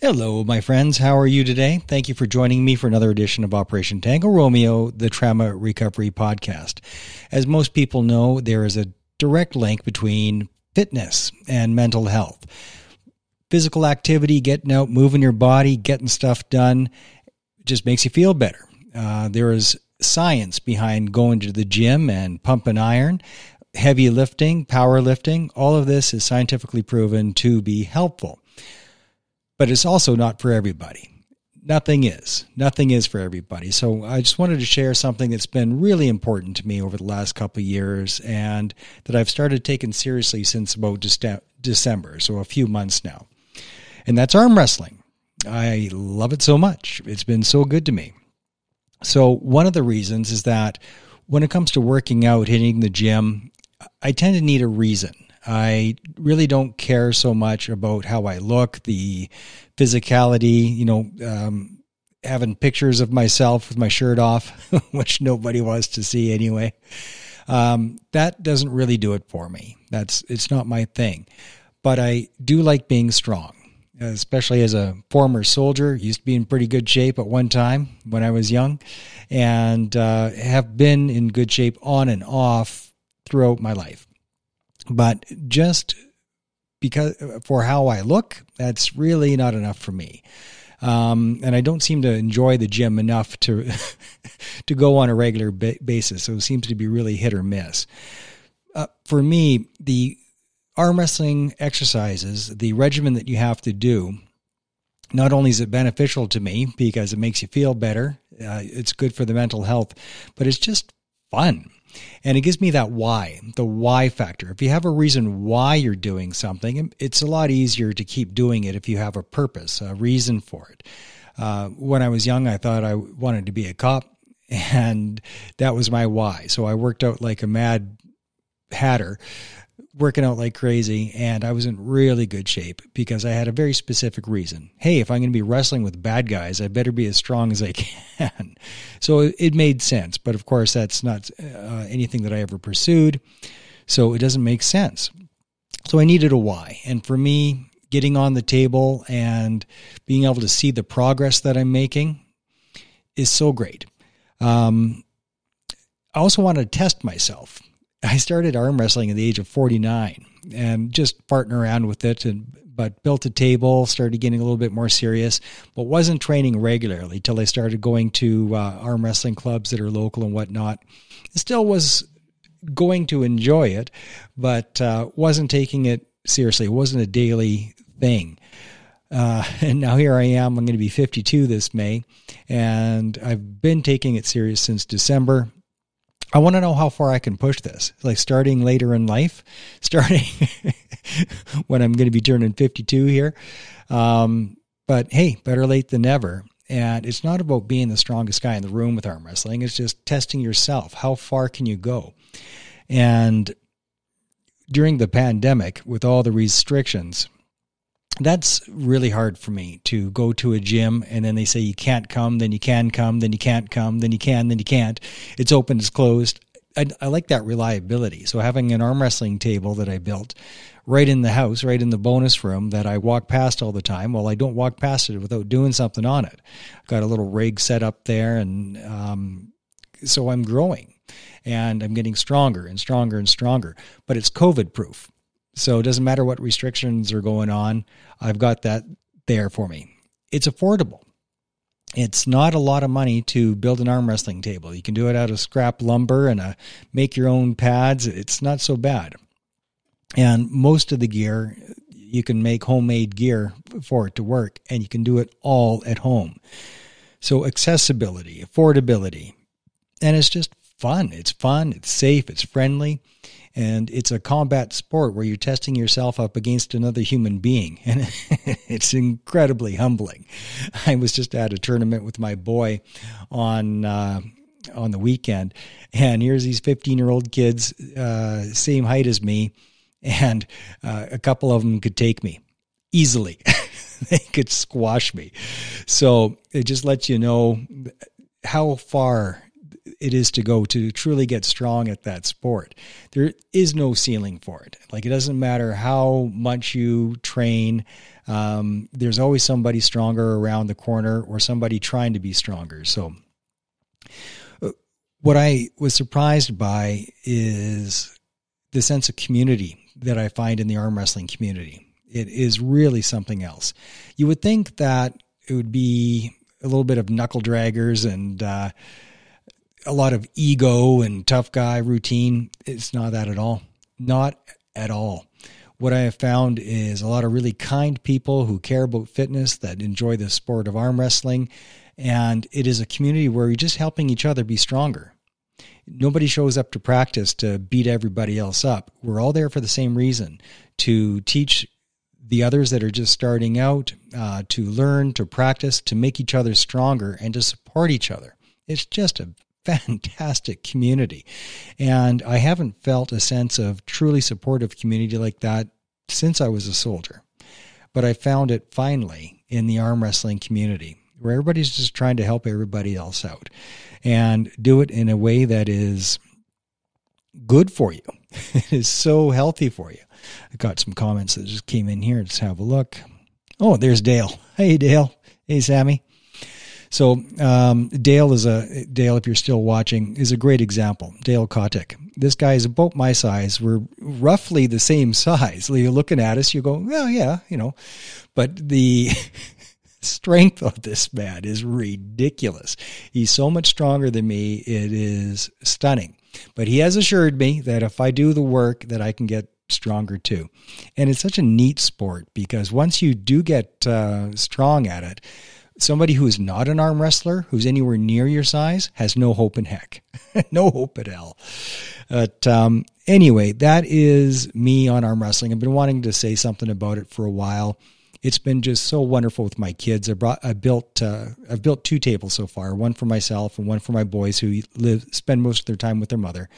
Hello, my friends. How are you today? Thank you for joining me for another edition of Operation Tango Romeo, the Trauma Recovery Podcast. As most people know, there is a direct link between fitness and mental health. Physical activity, getting out, moving your body, getting stuff done, just makes you feel better. There is science behind going to the gym and pumping iron, heavy lifting, power lifting. All of this is scientifically proven to be helpful. But it's also not for everybody. Nothing is. Nothing is for everybody. So I just wanted to share something that's been really important to me over the last couple of years and that I've started taking seriously since about December, so a few months now. And that's arm wrestling. I love it so much. It's been so good to me. So one of the reasons is that when it comes to working out, hitting the gym, I tend to need a reason. I really don't care so much about how I look, the physicality, having pictures of myself with my shirt off, which nobody wants to see anyway. That doesn't really do it for me. It's not my thing, but I do like being strong, especially as a former soldier. Used to be in pretty good shape at one time when I was young, and have been in good shape on and off throughout my life. But just because for how I look, that's really not enough for me. And I don't seem to enjoy the gym enough to to go on a regular basis. So it seems to be really hit or miss. For me, the arm wrestling exercises, the regimen that you have to do, not only is it beneficial to me because it makes you feel better, it's good for the mental health, but it's just fun. And it gives me that why, the why factor. If you have a reason why you're doing something, it's a lot easier to keep doing it if you have a purpose, a reason for it. When I was young, I thought I wanted to be a cop, and that was my why. So I worked out like a mad hatter, working out like crazy, and I was in really good shape because I had a very specific reason. Hey, if I'm going to be wrestling with bad guys, I better be as strong as I can. So it made sense, but of course that's not anything that I ever pursued, so it doesn't make sense. So I needed a why, and for me, getting on the table and being able to see the progress that I'm making is so great. I also want to test myself. I started arm wrestling at the age of 49 and just farting around with it, but built a table, started getting a little bit more serious, but wasn't training regularly till I started going to arm wrestling clubs that are local and whatnot. Still was going to enjoy it, but wasn't taking it seriously. It wasn't a daily thing. And now here I am. I'm going to be 52 this May, and I've been taking it serious since December. I want to know how far I can push this, like starting later in life, starting when I'm going to be turning 52 here. But hey, better late than never. And it's not about being the strongest guy in the room with arm wrestling. It's just testing yourself. How far can you go? And during the pandemic, with all the restrictions, that's really hard for me to go to a gym and then they say you can't come, then you can come, then you can't come, then you can, then you can't. It's open, it's closed. I like that reliability. So having an arm wrestling table that I built right in the house, right in the bonus room that I walk past all the time. Well, I don't walk past it without doing something on it. I've got a little rig set up there, and so I'm growing and I'm getting stronger and stronger and stronger, but it's COVID proof. So it doesn't matter what restrictions are going on. I've got that there for me. It's affordable. It's not a lot of money to build an arm wrestling table. You can do it out of scrap lumber and make your own pads. It's not so bad. And most of the gear, you can make homemade gear for it to work, and you can do it all at home. So accessibility, affordability, and it's just fun. It's fun. It's safe. It's friendly. And it's a combat sport where you're testing yourself up against another human being. And it's incredibly humbling. I was just at a tournament with my boy on on the weekend. And here's these 15-year-old kids, same height as me, and a couple of them could take me easily. They could squash me. So it just lets you know how far it is to go to truly get strong at that sport. There is no ceiling for it. Like, it doesn't matter how much you train. There's always somebody stronger around the corner or somebody trying to be stronger. So what I was surprised by is the sense of community that I find in the arm wrestling community. It is really something else. You would think that it would be a little bit of knuckle draggers and, a lot of ego and tough guy routine. It's not that at all. Not at all. What I have found is a lot of really kind people who care about fitness, that enjoy the sport of arm wrestling. And it is a community where you're just helping each other be stronger. Nobody shows up to practice to beat everybody else up. We're all there for the same reason, to teach the others that are just starting out, to learn, to practice, to make each other stronger and to support each other. It's just a fantastic community. And I haven't felt a sense of truly supportive community like that since I was a soldier. But I found it finally in the arm wrestling community, where everybody's just trying to help everybody else out and do it in a way that is good for you. It is so healthy for you. I got some comments that just came in here. Let's have a look. Oh, there's Dale. Hey, Dale. Hey, Sammy. So Dale, if you're still watching, is a great example. Dale Kotick. This guy is about my size. We're roughly the same size. You're looking at us, you go, well, yeah, you know. But the strength of this man is ridiculous. He's so much stronger than me. It is stunning. But he has assured me that if I do the work, that I can get stronger too. And it's such a neat sport, because once you do get strong at it, somebody who is not an arm wrestler, who's anywhere near your size, has no hope in heck. No hope at all. But anyway, that is me on arm wrestling. I've been wanting to say something about it for a while. It's been just so wonderful with my kids. I've built two tables so far, one for myself and one for my boys, who spend most of their time with their mother.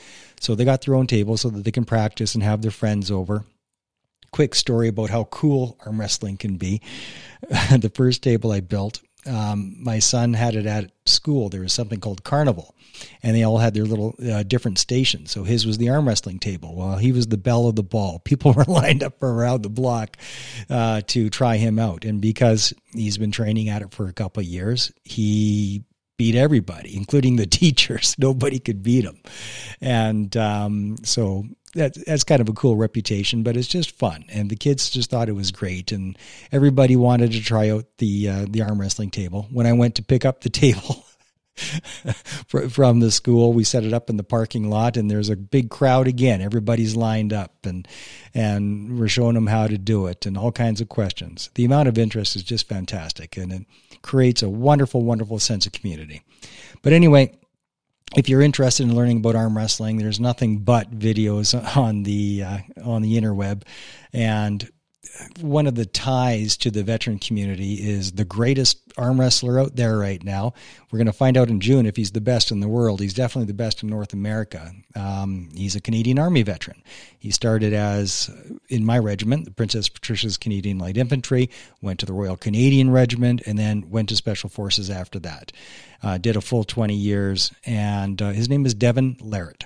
So they got their own table so that they can practice and have their friends over. Quick story about how cool arm wrestling can be. The first table I built, my son had it at school. There was something called Carnival, and they all had their little different stations. So his was the arm wrestling table. Well, he was the belle of the ball. People were lined up around the block to try him out. And because he's been training at it for a couple of years, he beat everybody, including the teachers. Nobody could beat him. And so that's kind of a cool reputation, but it's just fun. And the kids just thought it was great. And everybody wanted to try out the arm wrestling table. When I went to pick up the table from the school, we set it up in the parking lot, and there's a big crowd again. Everybody's lined up, and we're showing them how to do it and all kinds of questions. The amount of interest is just fantastic, and it creates a wonderful, wonderful sense of community. But anyway, if you're interested in learning about arm wrestling, there's nothing but videos on the interweb. And one of the ties to the veteran community is the greatest arm wrestler out there right now. We're going to find out in June if he's the best in the world. He's definitely the best in North America. He's a Canadian Army veteran. He started as, in my regiment, the Princess Patricia's Canadian Light Infantry, went to the Royal Canadian Regiment, and then went to Special Forces after that. Did a full 20 years, and his name is Devon Larratt.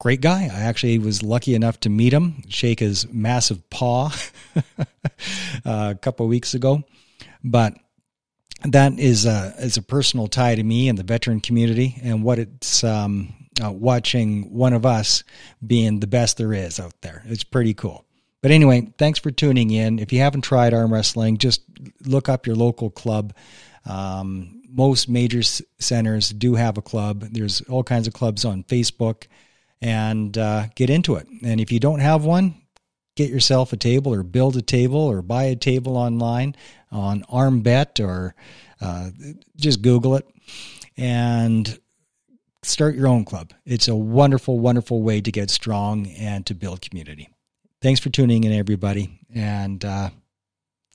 Great guy. I actually was lucky enough to meet him, shake his massive paw a couple of weeks ago. But that is a personal tie to me and the veteran community, and what it's watching one of us being the best there is out there. It's pretty cool. But anyway, thanks for tuning in. If you haven't tried arm wrestling, just look up your local club. Most major centers do have a club. There's all kinds of clubs on Facebook, and get into it. And if you don't have one, get yourself a table, or build a table, or buy a table online on ArmBet, or just Google it and start your own club. It's a wonderful, wonderful way to get strong and to build community. Thanks for tuning in, everybody, and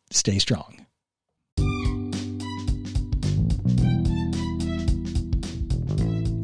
stay strong.